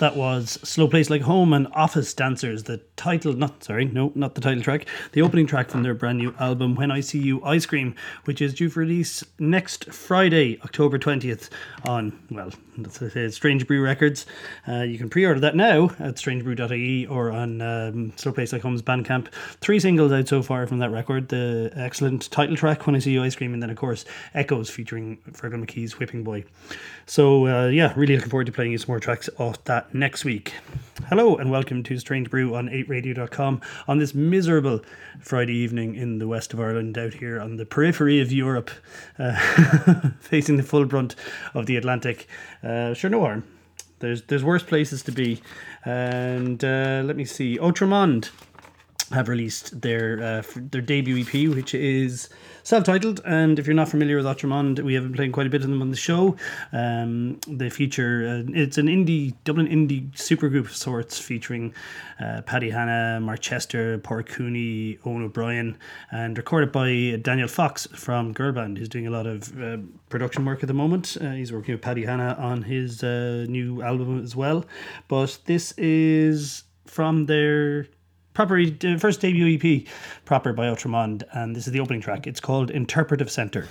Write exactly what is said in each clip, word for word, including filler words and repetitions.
That was Slow Place Like Home and Office Dancers, the title, not, sorry, no, not the title track, the opening track from their brand new album, When I See You Ice Cream, which is due for release next Friday, October twentieth, on, well, Strange Brew Records. Uh, you can pre-order that now at strange brew dot I E or on um, Slow Place Like Home's Bandcamp. Three singles out so far from that record, the excellent title track, When I See You Ice Cream, and then, of course, Echoes featuring Fergal McKee's Whipping Boy. So, uh, yeah, really looking forward to playing you some more tracks off that next week. Hello and welcome to Strange Brew on eight radio dot com on this miserable Friday evening in the west of Ireland, out here on the periphery of Europe, uh, facing the full brunt of the Atlantic. Uh, sure, no harm. There's there's worse places to be. And uh, let me see. Outtermond have released their uh, their debut E P, which is self-titled. And if you're not familiar with Outtermond, we have been playing quite a bit of them on the show. Um, they feature uh, it's an indie Dublin indie supergroup of sorts, featuring uh, Paddy Hanna, Marchester, Paul Cooney, Owen O'Brien, and recorded by Daniel Fox from Girlband, who's doing a lot of uh, production work at the moment. Uh, he's working with Paddy Hanna on his uh, new album as well. But this is from their proper uh, first debut E P proper by Outtermond, and this is the opening track. It's called Interpretive Center.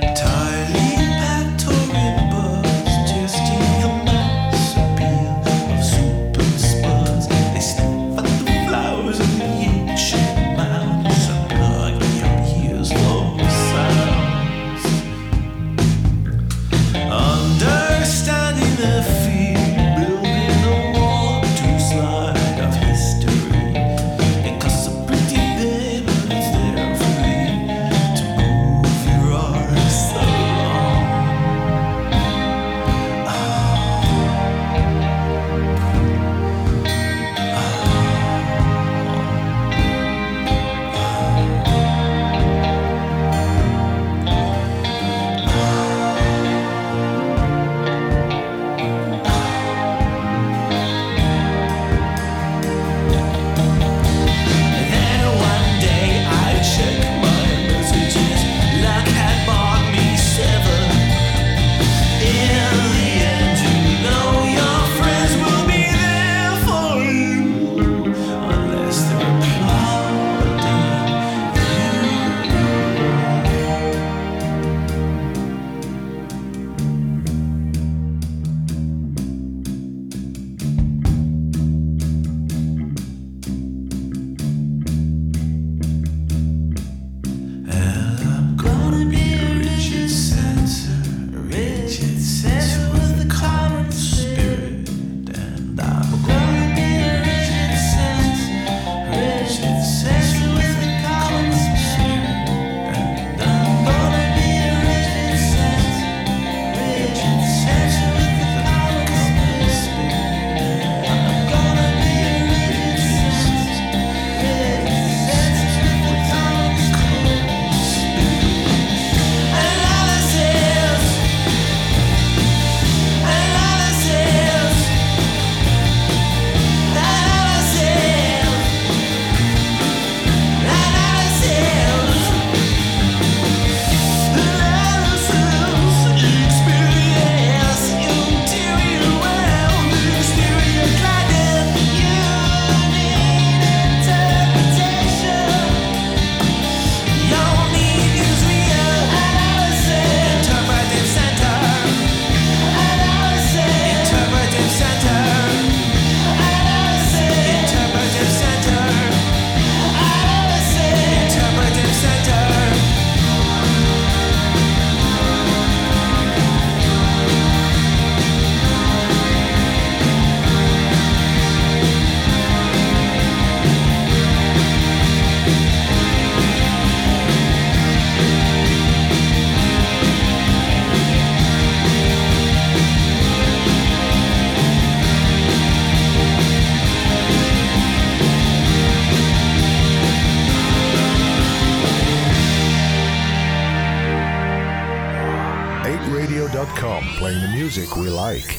eight radio dot com, playing the music we like.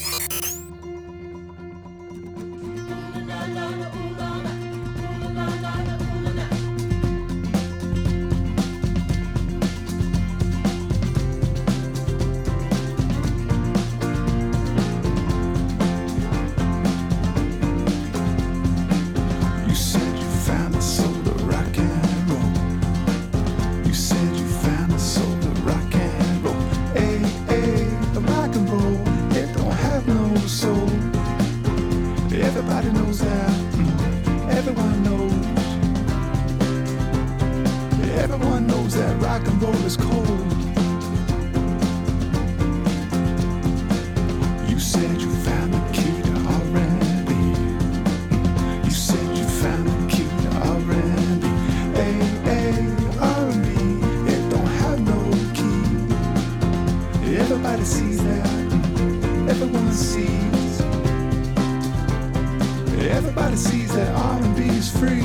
Everybody sees that R and B is free.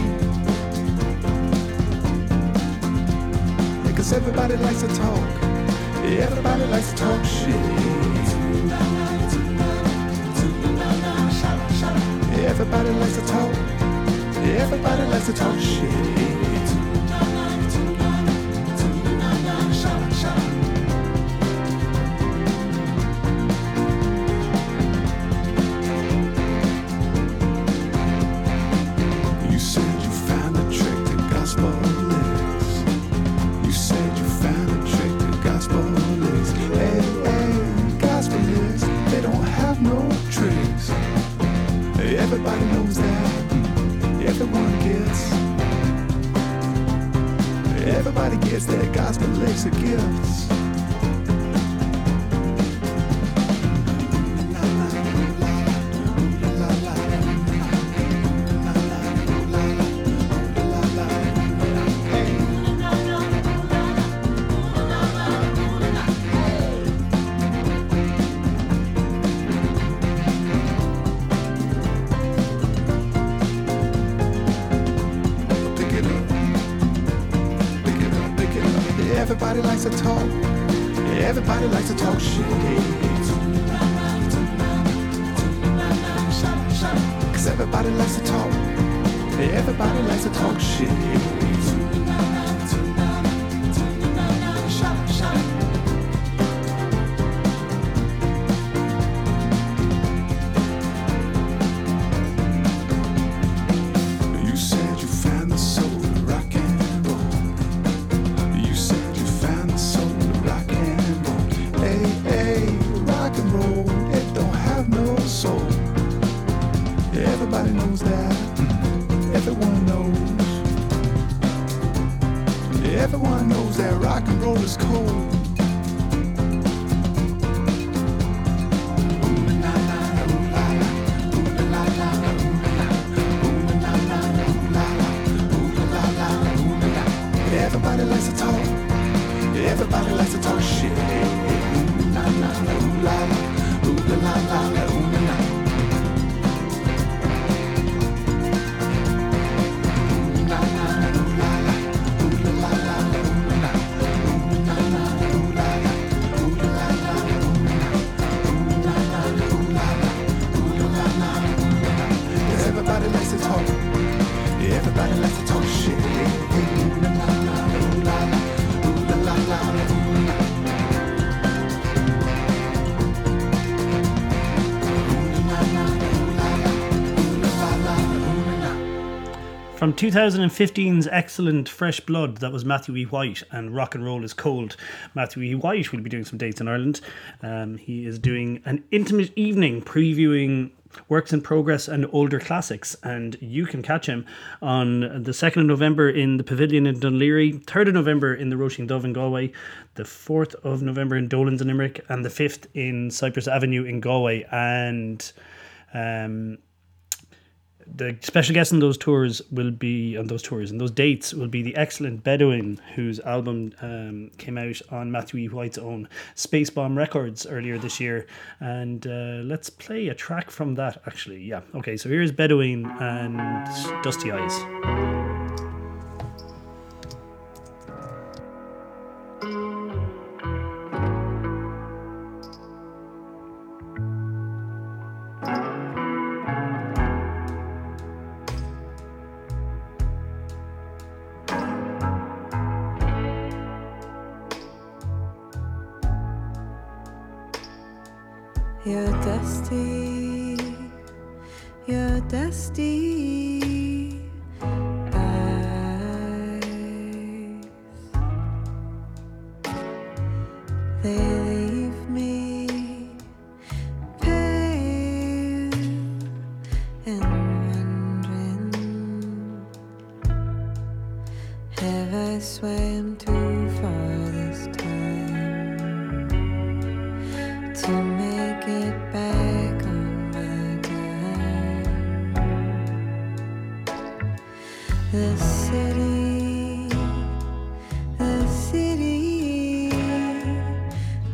'cause everybody likes to talk. Everybody likes to talk shit. Everybody likes to talk. Everybody likes to talk shit. Everybody knows that everyone gets. Everybody gets that gospel lace of gifts. Everybody likes to talk. Everybody likes to talk shit. 'Cause everybody likes to talk. Everybody likes to talk shit. From twenty fifteen's excellent Fresh Blood, that was Matthew E. White and Rock and Roll is Cold. Matthew E. White will be doing some dates in Ireland. Um, he is doing an intimate evening previewing works in progress and older classics, and you can catch him on the second of November in the Pavilion in Dunleary, third of November in the Róisín Dubh in Galway, the fourth of November in Dolan's in Limerick, and the fifth in Cypress Avenue in Galway. And um, the special guest on those tours will be on those tours and those dates will be the excellent Bedouin, whose album um, came out on Matthew E. White's own Space Bomb Records earlier this year. And uh, let's play a track from that, actually. Yeah, okay, so here's Bedouin and Dusty Eyes. You're dusty, you're dusty eyes. They leave me pale and wondering, have I swam too far this time to get back on my time? The city, the city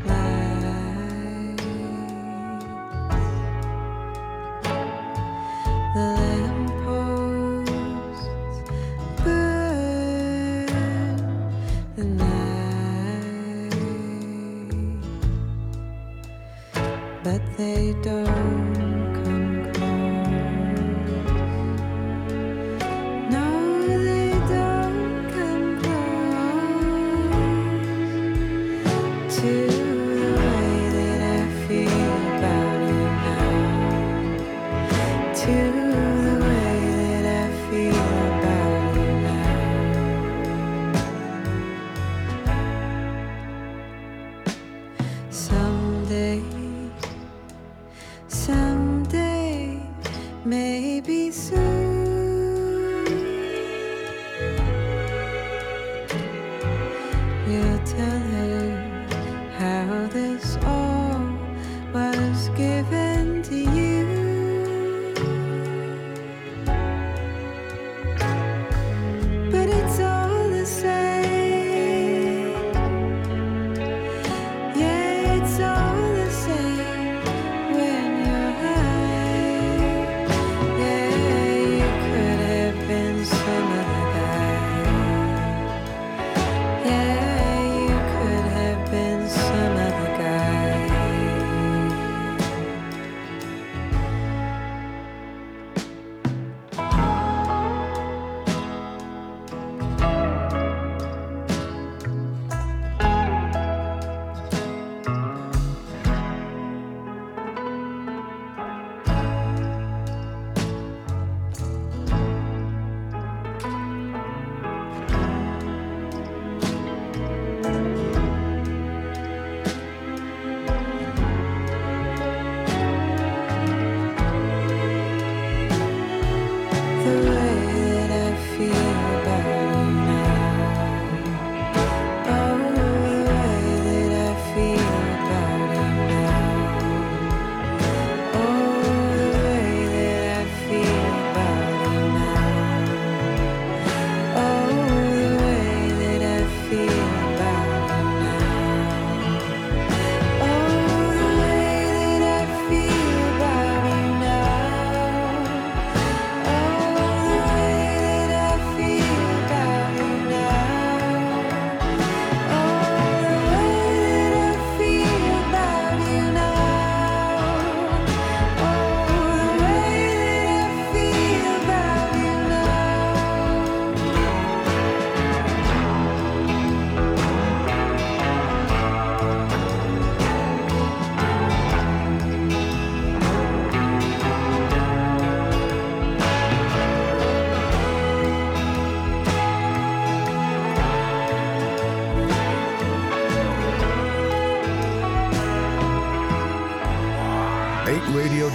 lights, the lampposts burn the night. that they don't come close. No, they don't come close to the way that I feel about you now, to the way that I feel about you now. Someday, someday, maybe soon, you'll tell her how this all was given to you. But it's all the same. Yeah, it's all the same. When you're high, yeah, you could have been some other guy. Yeah, you could have been some other guy. The way that I feel about you now, oh, the way that I feel about you now, oh, the way that I feel about you now, oh, the way that I feel about you now, oh, the way that I feel about you now. Oh, the way that I feel about you now. Oh, the way that I feel about you now. Oh, the way that I feel about you now. eight radio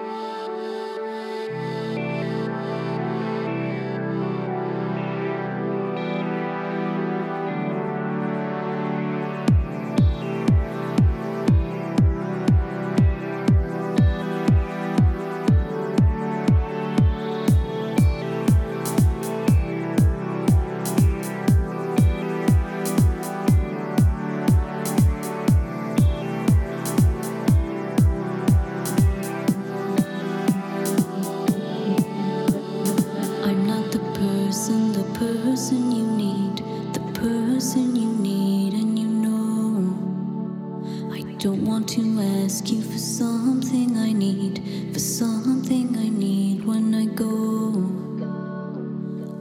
I'm not the person, the person you need, the person you need, and you know. I don't want to ask you for something I need, for something I need when I go.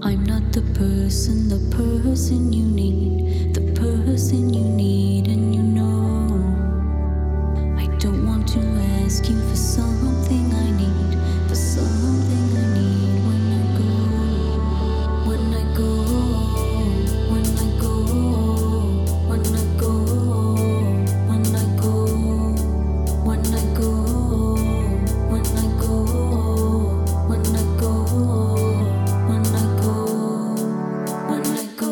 I'm not the person, the person you need, the person you need, and you know. I don't want to ask you for something I need, for something I need when I go, when I go, when I go, when I go, when I go, when I go, when I go, when I go, when I go, when I go, when I go.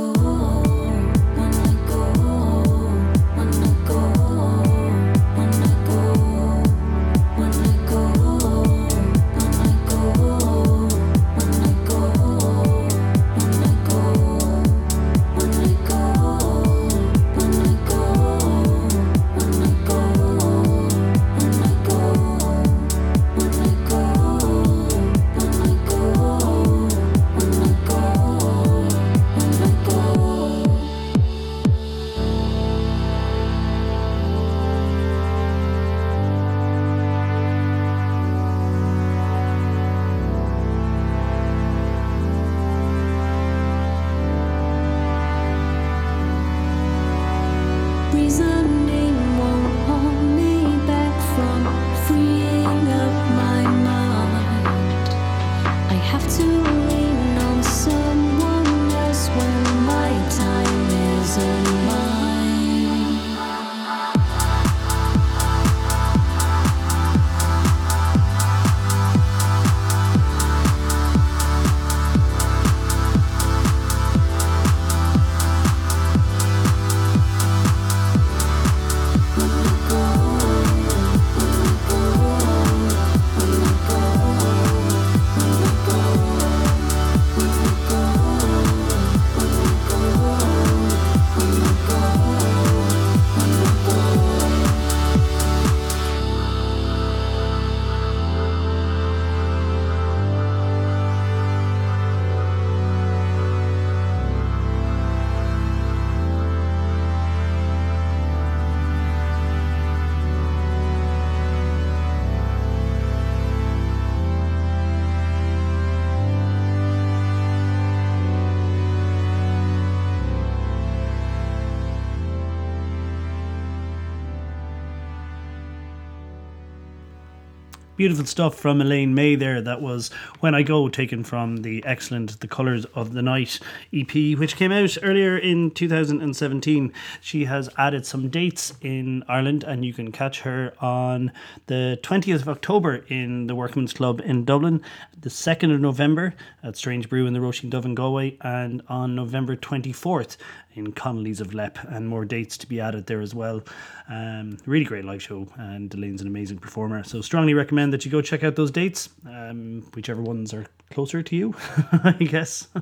Beautiful stuff from Elaine May there. That was When I Go, taken from the excellent The Colours of the Night E P, which came out earlier in two thousand seventeen. She has added some dates in Ireland, and you can catch her on the twentieth of October in the Workman's Club in Dublin, the second of November at Strange Brew in the Róisín Dubh Galway, and on November twenty-fourth in Connolly's of Lep, and more dates to be added there as well. Um, really great live show, and Elaine's an amazing performer, so strongly recommend that you go check out those dates, um, whichever ones are closer to you, I guess. Uh,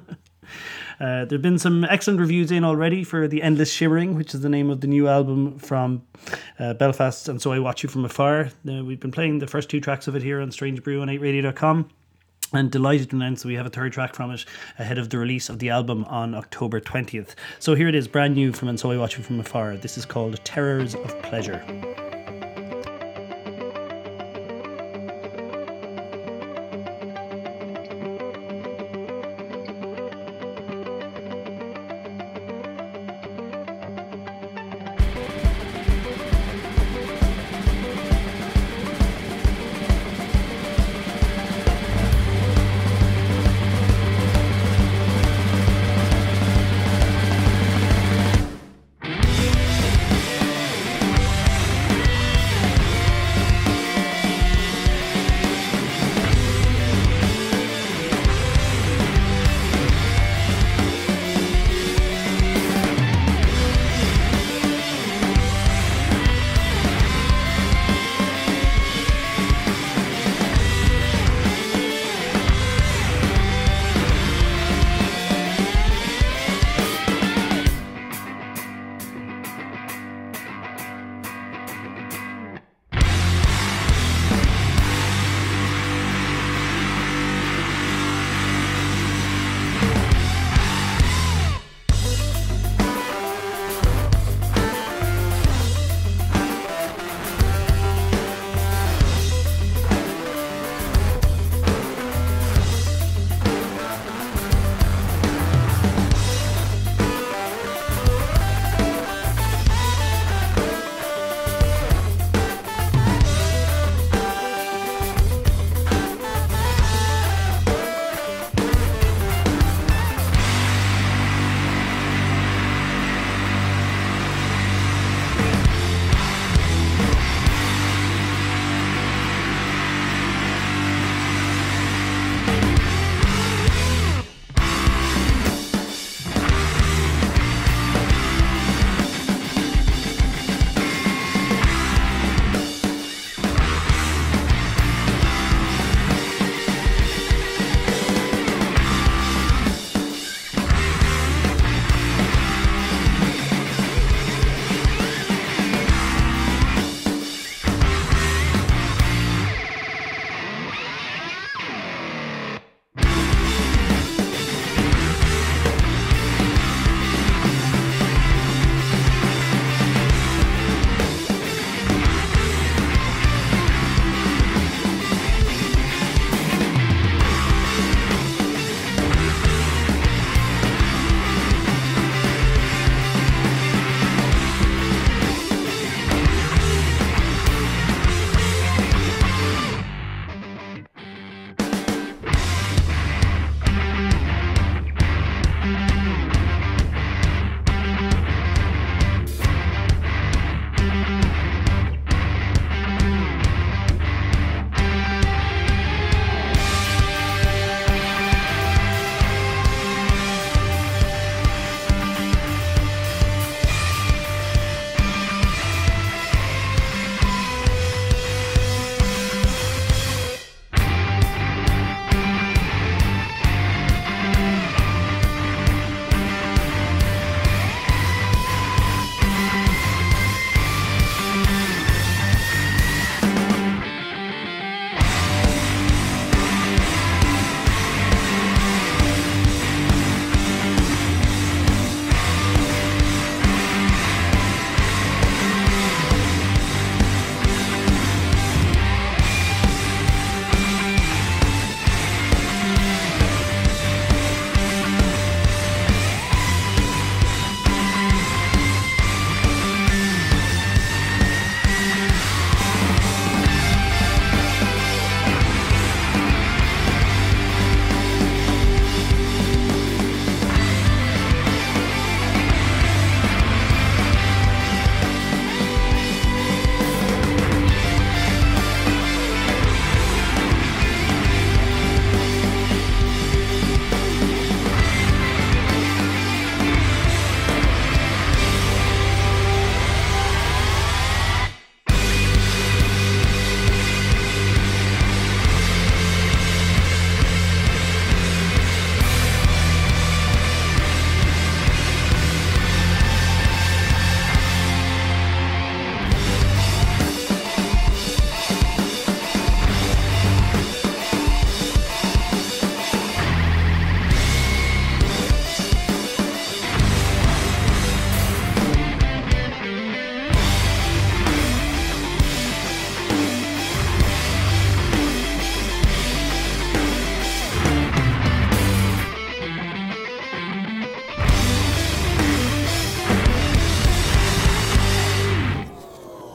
there have been some excellent reviews in already for The Endless Shimmering, which is the name of the new album from uh, Belfast, And So I Watch You From Afar. Uh, we've been playing the first two tracks of it here on Strange Brew on eight radio dot com. And delighted to announce we have a third track from it ahead of the release of the album on October twentieth. So here it is, brand new from And So I Watch You From Afar. This is called Terrors of Pleasure.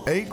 eight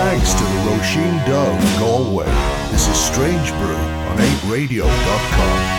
Thanks to the Róisín Dubh Galway. This is Strange Brew on eight radio dot com.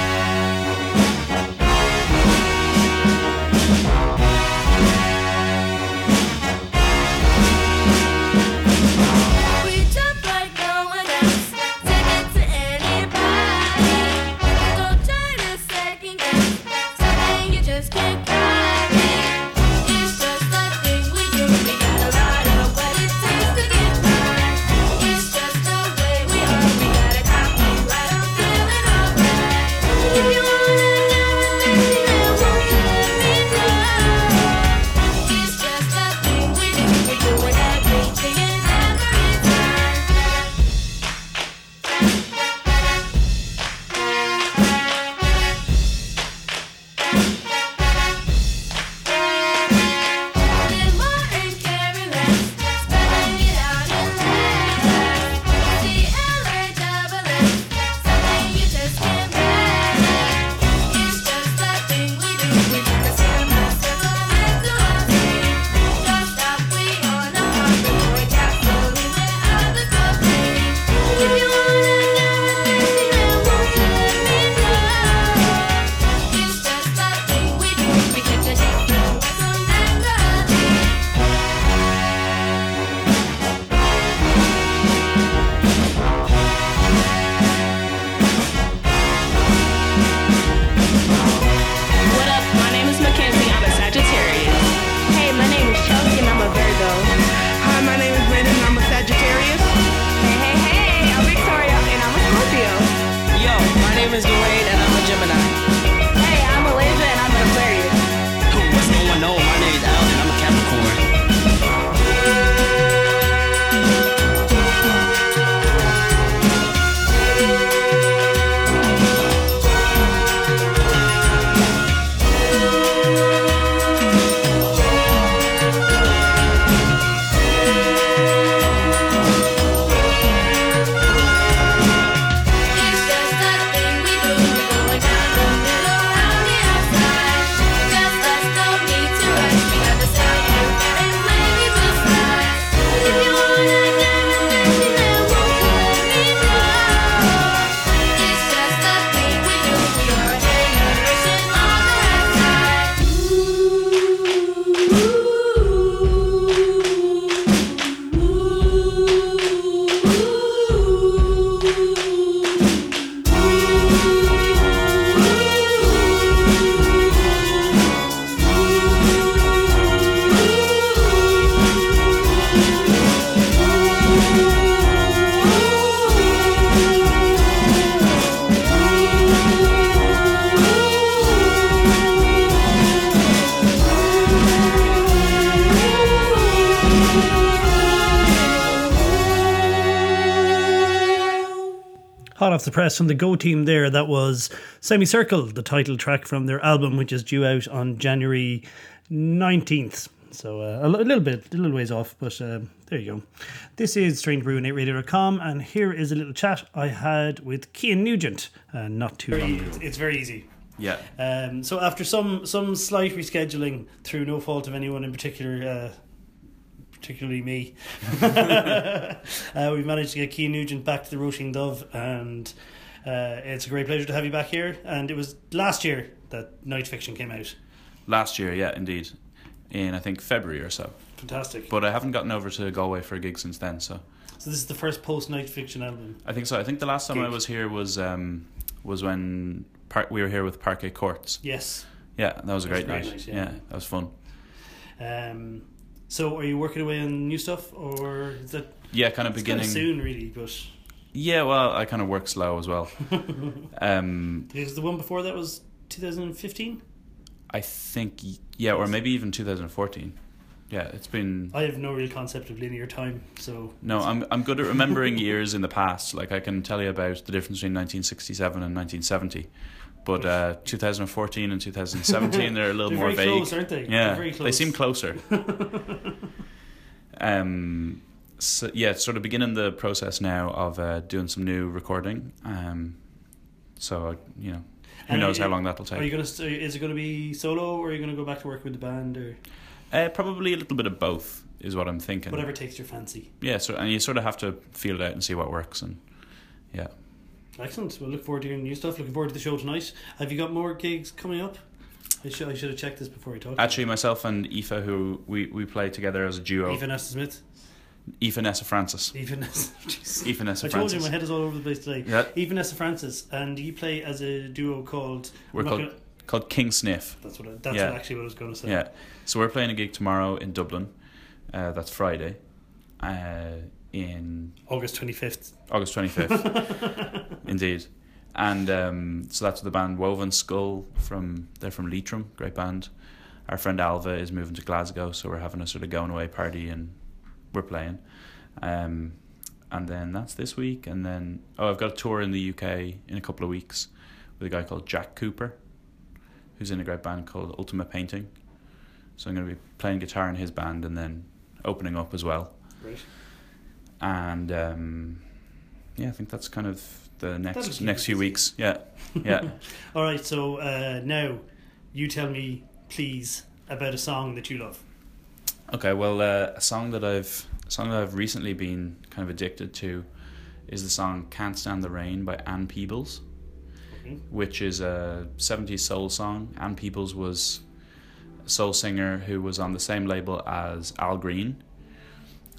hot off the press from the Go Team there. That was Semicircle, the title track from their album, which is due out on January nineteenth. So uh, a little bit, a little ways off, but um, there you go. This is Strange Brew and eight radio dot com, and here is a little chat I had with Cian Nugent uh, not too very, long ago. It's very easy. Yeah. Um, so after some, some slight rescheduling through no fault of anyone in particular, uh, particularly me, uh, we managed to get Cian Nugent back to the Róisín Dubh, and uh, it's a great pleasure to have you back here. And it was last year that Night Fiction came out. Last year, yeah, indeed. In, I think, February or so. Fantastic. But I haven't gotten over to Galway for a gig since then, so... So this is the first post-Night Fiction album? I think so. I think the last time gig. I was here was um, was when... Par- we were here with Parquet Courts. Yes. Yeah, that was a great night. Nice, yeah. yeah, that was fun. Um, so are you working away on new stuff, or is that... Yeah, kind of beginning... Kind of soon, really, but... Yeah, well, I kind of work slow as well. um, Because the one before that was twenty fifteen? I think, yeah, or maybe even twenty fourteen. Yeah, it's been... I have no real concept of linear time, so... No, I'm I'm good at remembering years in the past. Like, I can tell you about the difference between nineteen sixty-seven and nineteen seventy. But uh, twenty fourteen and twenty seventeen, they're a little they're more very vague. Close, aren't they? Yeah, they're very close. They seem closer. um, so, yeah, sort of beginning the process now of uh, doing some new recording. Um, so, you know... Who and knows you, how long that'll take. Are you gonna? Is it gonna be solo, or are you gonna go back to work with the band, or? Uh, probably a little bit of both is what I'm thinking. Whatever takes your fancy. Yeah, so and you sort of have to feel it out and see what works, and yeah. Excellent. We'll look forward to hearing new stuff. Looking forward to the show tonight. Have you got more gigs coming up? I should I should have checked this before we talked. Actually, myself and Aoife, who we, we play together as a duo. Aoife and Nessa Smith. Aoife Nessa Francis. Aoife Nessa Francis. I told Francis. you my head is all over the place today. Yep. Aoife Nessa Francis, and you play as a duo called. We're called, gonna... called King Sniff. That's what. I, that's yeah. what actually what I was going to say. Yeah. So we're playing a gig tomorrow in Dublin. Uh, that's Friday. Uh, in August twenty fifth. August twenty fifth. Indeed, and um, so that's the band Woven Skull from. They're from Leitrim, great band. Our friend Alva is moving to Glasgow, so we're having a sort of going away party and. We're playing um, and then that's this week, and then oh I've got a tour in the U K in a couple of weeks with a guy called Jack Cooper, who's in a great band called Ultimate Painting, so I'm going to be playing guitar in his band and then opening up as well. Great. And um, yeah I think that's kind of the next next few weeks. Yeah yeah alright, so uh, now you tell me please about a song that you love. Okay, well, uh, a song that I've a song that I've recently been kind of addicted to is the song "Can't Stand the Rain" by Ann Peebles, okay. Which is a seventies soul song. Ann Peebles was a soul singer who was on the same label as Al Green,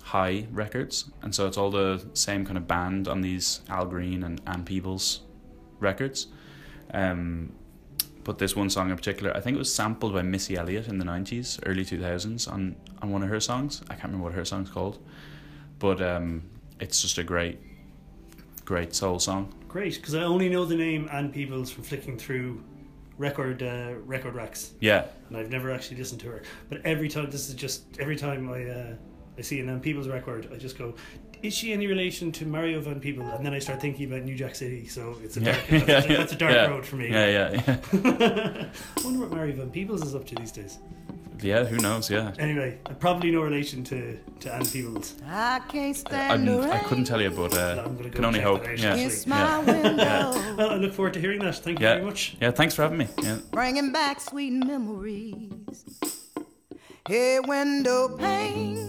High Records, and so it's all the same kind of band on these Al Green and Ann Peebles records. Um, But this one song in particular, I think it was sampled by Missy Elliott in the nineties, early two thousands on, on one of her songs. I can't remember what her song's called. But um, it's just a great, great soul song. Great, because I only know the name Ann Peebles from flicking through record uh, record racks. Yeah. And I've never actually listened to her. But every time, this is just, every time I uh, I see an Ann Peebles record, I just go... Is she any relation to Mario Van Peebles? And then I start thinking about New Jack City, so it's a yeah, dark, yeah, that's, yeah, that's a dark yeah, road for me. Yeah, yeah, yeah. I wonder what Mario Van Peebles is up to these days. Yeah, who knows, yeah. Anyway, probably no relation to, to Ann Peebles. I can't stand uh, I couldn't tell you, but uh, no, go can only hope. Yeah. Yeah. Yeah. Well, I look forward to hearing that. Thank you yeah. very much. Yeah, thanks for having me. Yeah. Bringing back sweet memories. Hey, window pane.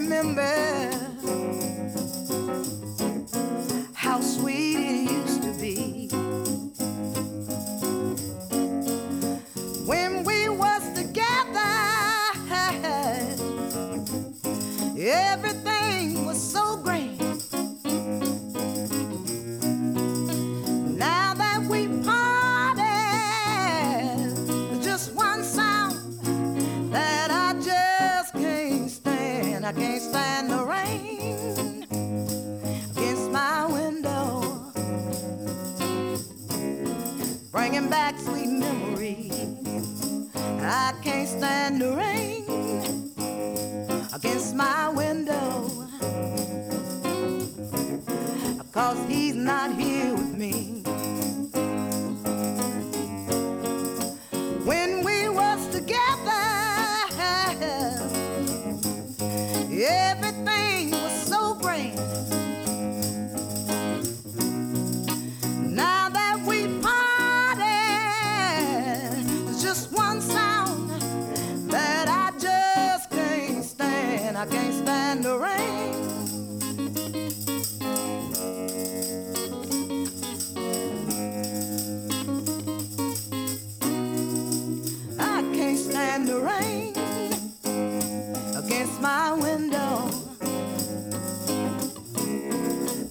Remember how sweet it used to be when we was together. Everything was so great. Now that we parted, there's just one sound that I just can't stand. I can't stand. Back sweet memories. I can't stand the rain against my window. Cause not here with me. When we was together, everything was so grand. Now that we parted, there's just one sound that I just can't stand. I can't stand the rain. My window,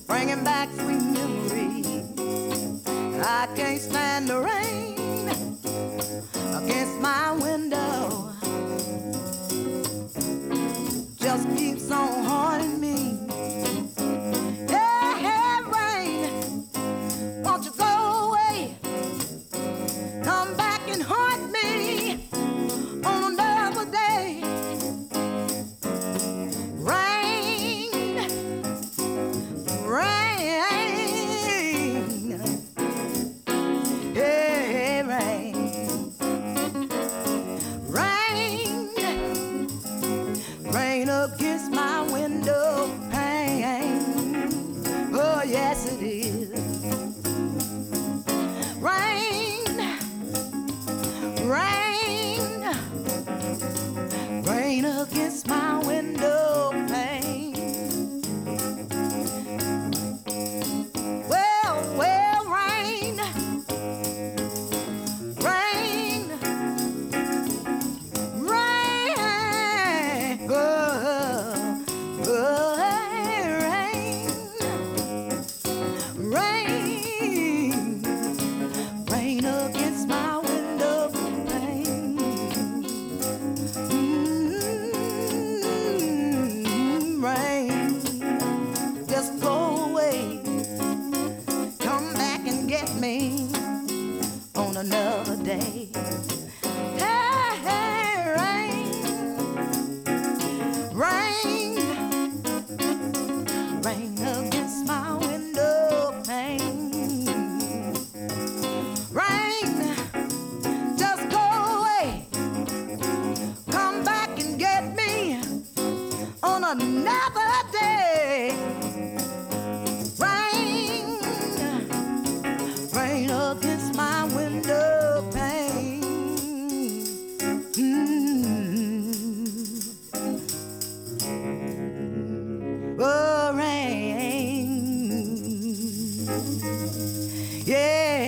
bringing back sweet memories. I can't stand the rain against my window, just keeps on haunting me. Hey, hey, rain, won't you go away? Come back and haunt me on another day. Against my window pane. Well, well, rain, rain, rain, oh, oh, rain, rain, rain against my window pane. Me on another day. Hey, hey, rain, rain, rain against my window pane. Rain, just go away. Come back and get me on another day. Against my window pane. Mm-hmm. Oh, rain. Yeah.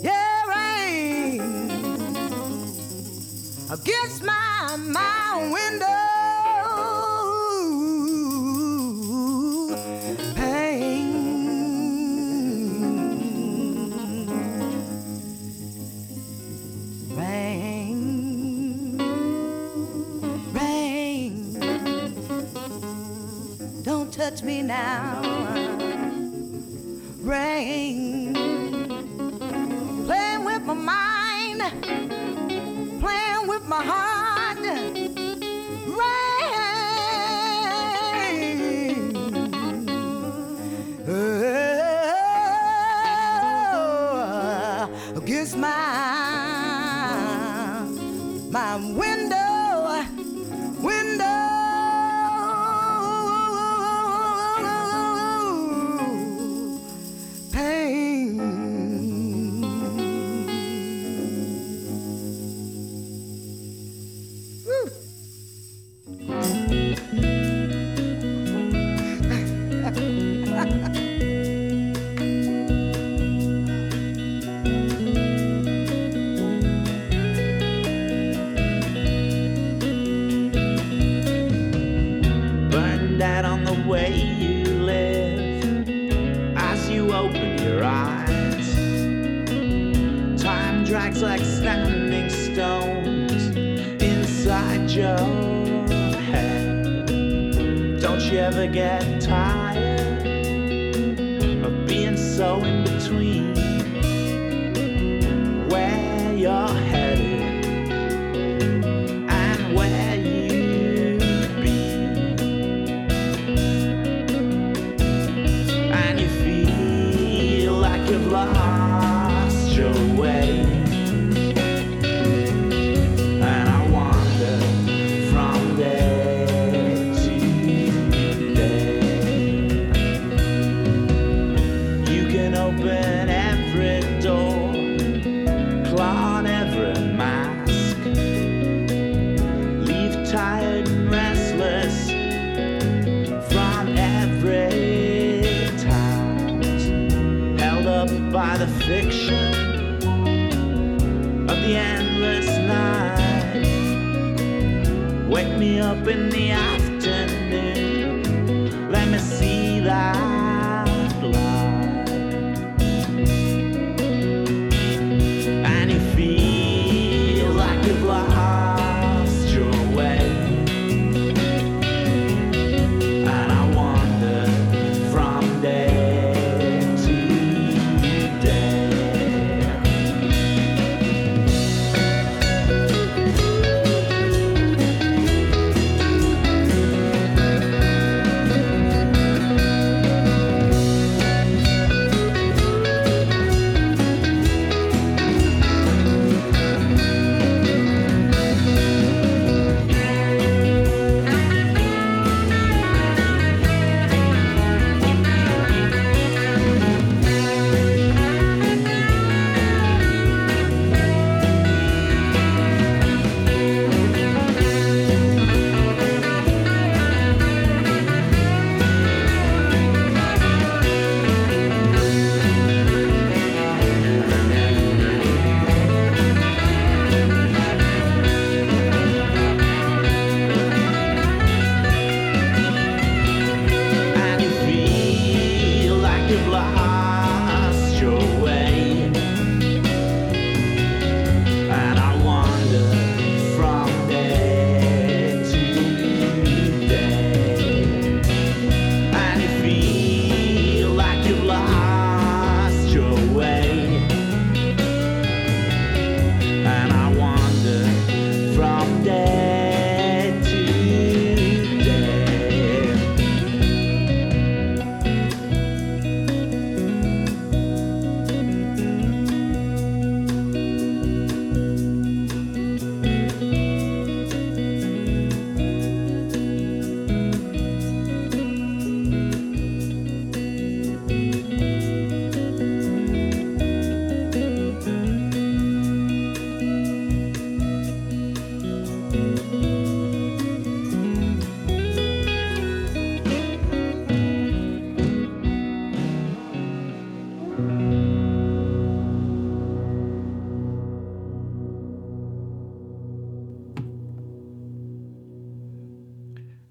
Yeah, rain. Against my, my window. Touch me now, rain, playing with my mind, playing with my heart, rain, oh, against my, my window, window. Like standing stones inside your head. Don't you ever get tired of being so in between where you're headed and where you've been? And Wake me up in the afternoon. Let me see that light. And you feel like you've lost your way. And I wander from day to day.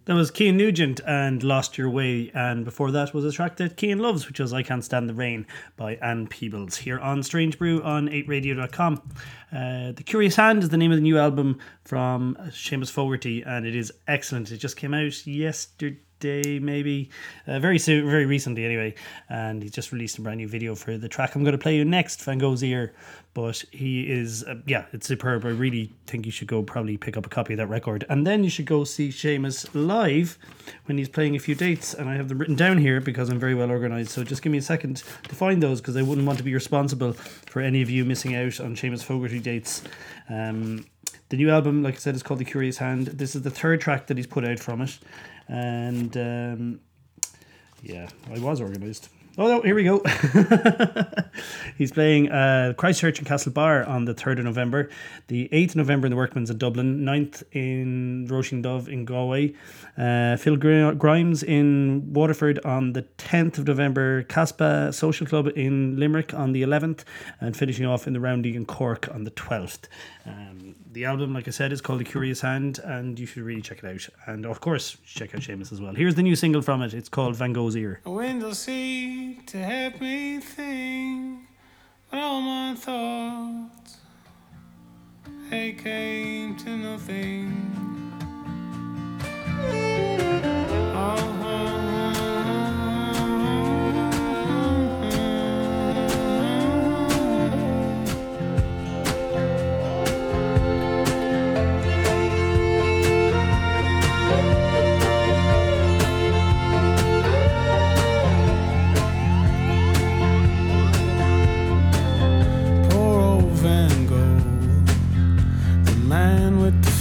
That was Cian Nugent and Lost Your Way, and before that was a track that Cian loves, which was I Can't Stand the Rain by Ann Peebles, here on Strange Brew on eight radio dot com. Uh, The Curious Hand is the name of the new album from Seamus Fogarty, and it is excellent. It just came out yesterday, maybe, uh, very soon, very recently anyway, and he's just released a brand new video for the track I'm going to play you next, Van Gogh's Ear. But he is, uh, yeah, it's superb. I really think you should go probably pick up a copy of that record. And then you should go see Seamus live when he's playing a few dates. And I have them written down here because I'm very well organised. So just give me a second to find those, because I wouldn't want to be responsible for any of you missing out on Seamus Fogarty dates. Um, the new album, like I said, is called The Curious Hand. This is the third track that he's put out from it. And, um, yeah, I was organised. Oh, no, here we go. He's playing uh, Christchurch and Castlebar on the third of November, the eighth of November in the Workman's in Dublin, ninth in Róisín Dubh in Galway, uh, Phil Grimes in Waterford on the tenth of November, Caspa Social Club in Limerick on the eleventh, and finishing off in the Roundy in Cork on the twelfth. Um, the album, like I said, is called The Curious Hand, and you should really check it out. And, of course, check out Seamus as well. Here's the new single from it. It's called Van Gogh's Ear. A window seat to help me think, but all my thoughts, they came to nothing. Oh.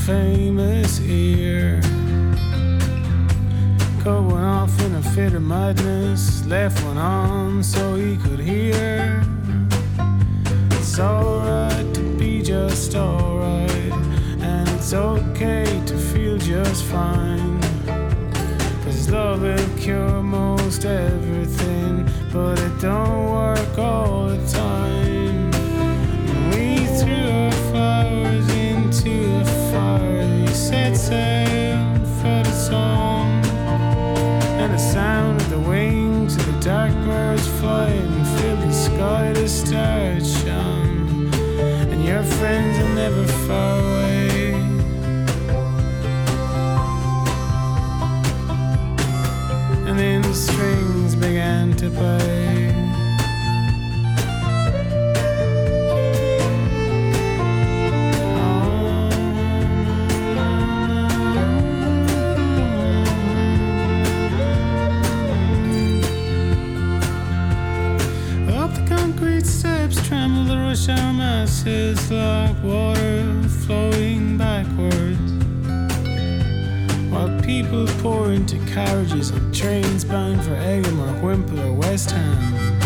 Famous ear, going off in a fit of madness, left one on so he could hear. It's alright to be just alright, and it's okay to feel just fine, 'cause love will cure most everything, but it don't work all the time. We threw our flowers into the fire, he said, say passes like water flowing backwards, while people pour into carriages and trains bound for Egham or Whimple or West Ham.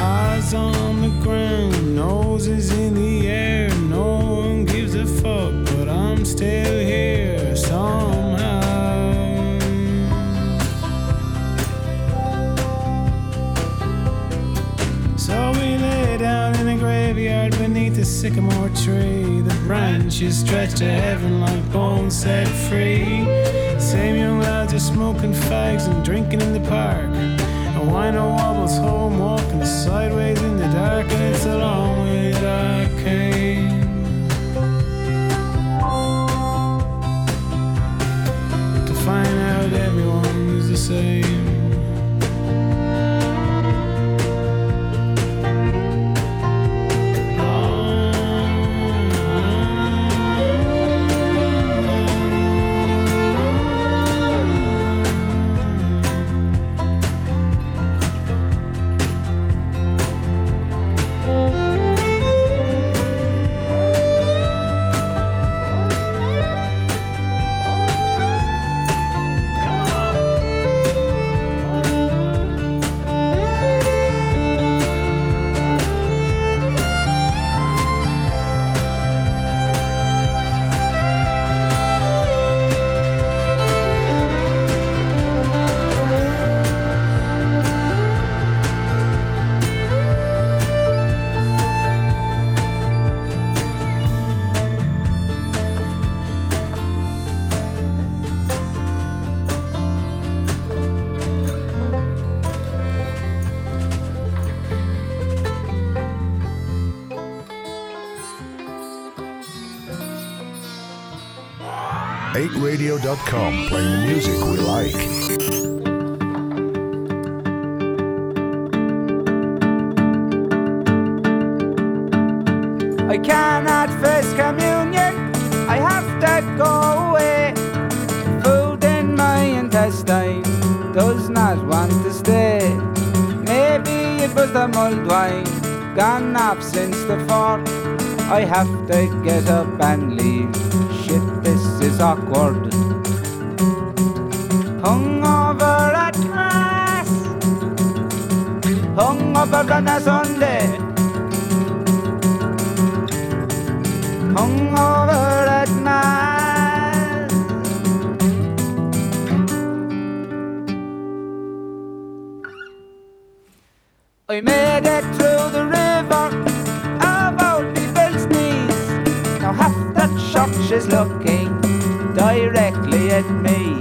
Eyes on the ground, noses in the air, no one gives a fuck, but I'm still here somehow. So we lay down in a graveyard beneath the sycamore tree. The branches stretch to heaven like bones set free. Same young lads are smoking fags and drinking in the park. A wino wobbles home, walking sideways in the dark, and it's a long way that I came. To find out everyone is the same. eight radio dot com, playing the music we like. Gone off since the fourth. I have to get up and leave. Shit, this is awkward. Hungover at mass, hungover on a Sunday, hungover at mass. I made it through the she's looking directly at me.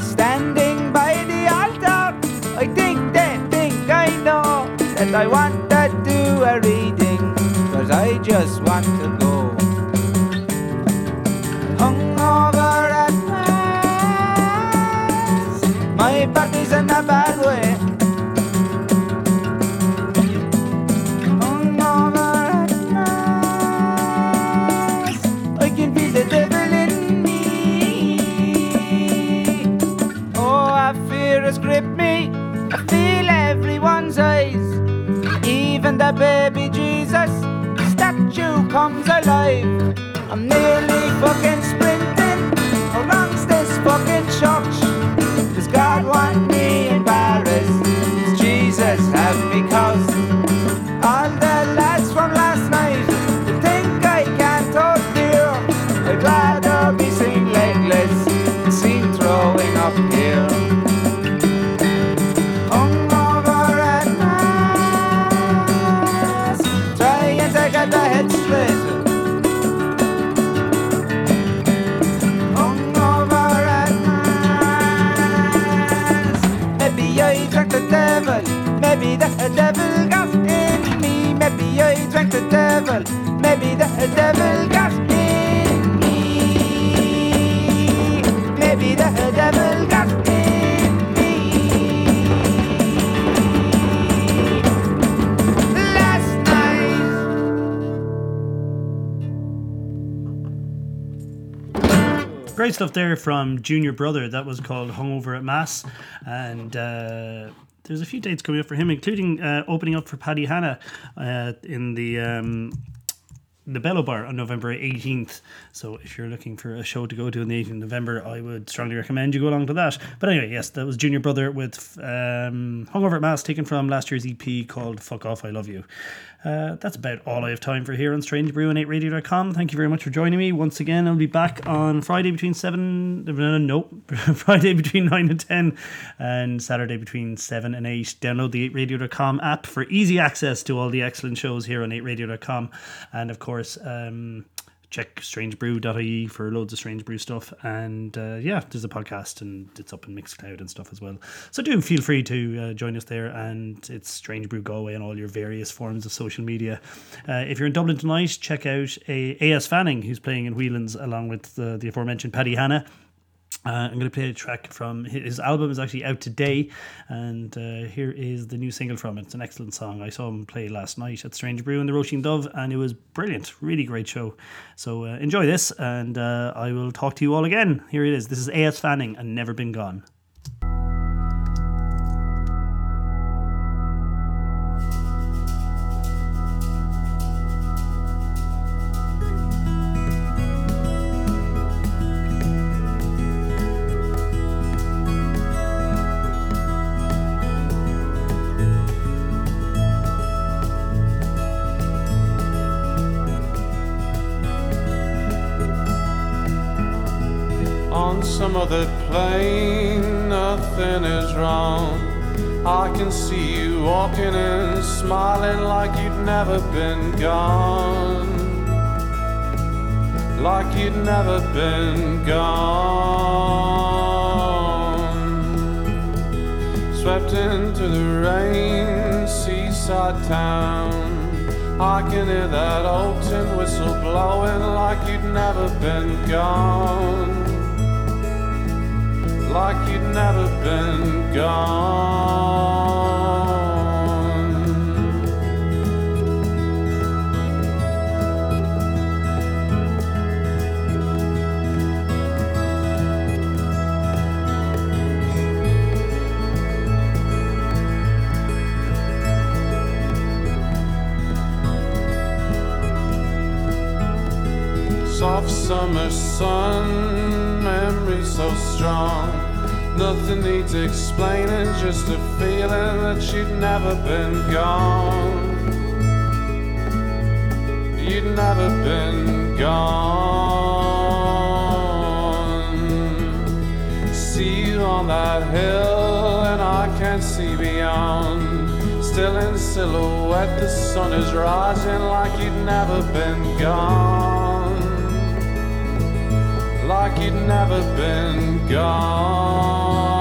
Standing by the altar, I think they think I know that I want to do a reading, but I just want to go. Hungover at mass, my body's in a bad way. The baby Jesus statue comes alive. I'm nearly fucking sprinting. How long's this fucking church? Does God want me in Paris? Does Jesus have me cause? All the lads from last night, they think I can't hold dear. I'd rather be seen legless than seen throwing up here. Maybe the devil got in me. Maybe I drank the devil. Maybe the devil got in me. Maybe the devil got in me last night. Great stuff there from Junior Brother. That was called Hungover at Mass. And uh There's a few dates coming up for him, including uh, opening up for Paddy Hanna uh, in the um, the Bellow Bar on November eighteenth. So if you're looking for a show to go to on the eighteenth of November, I would strongly recommend you go along to that. But anyway, yes, that was Junior Brother with um, Hungover at Mass, taken from last year's E P called Fuck Off, I Love You. Uh, that's about all I have time for here on Strange Brew and eight radio dot com. Thank you very much for joining me once again. I'll be back on Friday between seven no, no Friday between nine and ten, and Saturday between seven and eight. Download the eight radio dot com app for easy access to all the excellent shows here on eight radio dot com, and of course um, check strange brew dot I E for loads of Strange Brew stuff, and uh, yeah, there's a podcast and it's up in Mixcloud and stuff as well, so do feel free to uh, join us there. And it's Strange Brew Galway and all your various forms of social media. Uh, if you're in Dublin tonight, check out A S Fanning, who's playing in Whelan's along with the, the aforementioned Paddy Hanna. Uh, I'm going to play a track from his, his album is actually out today, and uh, here is the new single from it. It's an excellent song. I saw him play last night at Strange Brew in the Róisín Dubh, and it was brilliant, really great show. So uh, enjoy this, and uh, I will talk to you all again. Here it is. This is A S Fanning and Never Been Gone. Some other plane, nothing is wrong. I can see you walking and smiling like you'd never been gone, like you'd never been gone. Swept into the rain, seaside town. I can hear that old tin whistle blowing like you'd never been gone, like you'd never been gone. Soft summer sun, memory so strong. Nothing needs explaining, just a feeling that you'd never been gone, you'd never been gone. See you on that hill and I can't see beyond. Still in silhouette, the sun is rising like you'd never been gone, like you'd never been gone.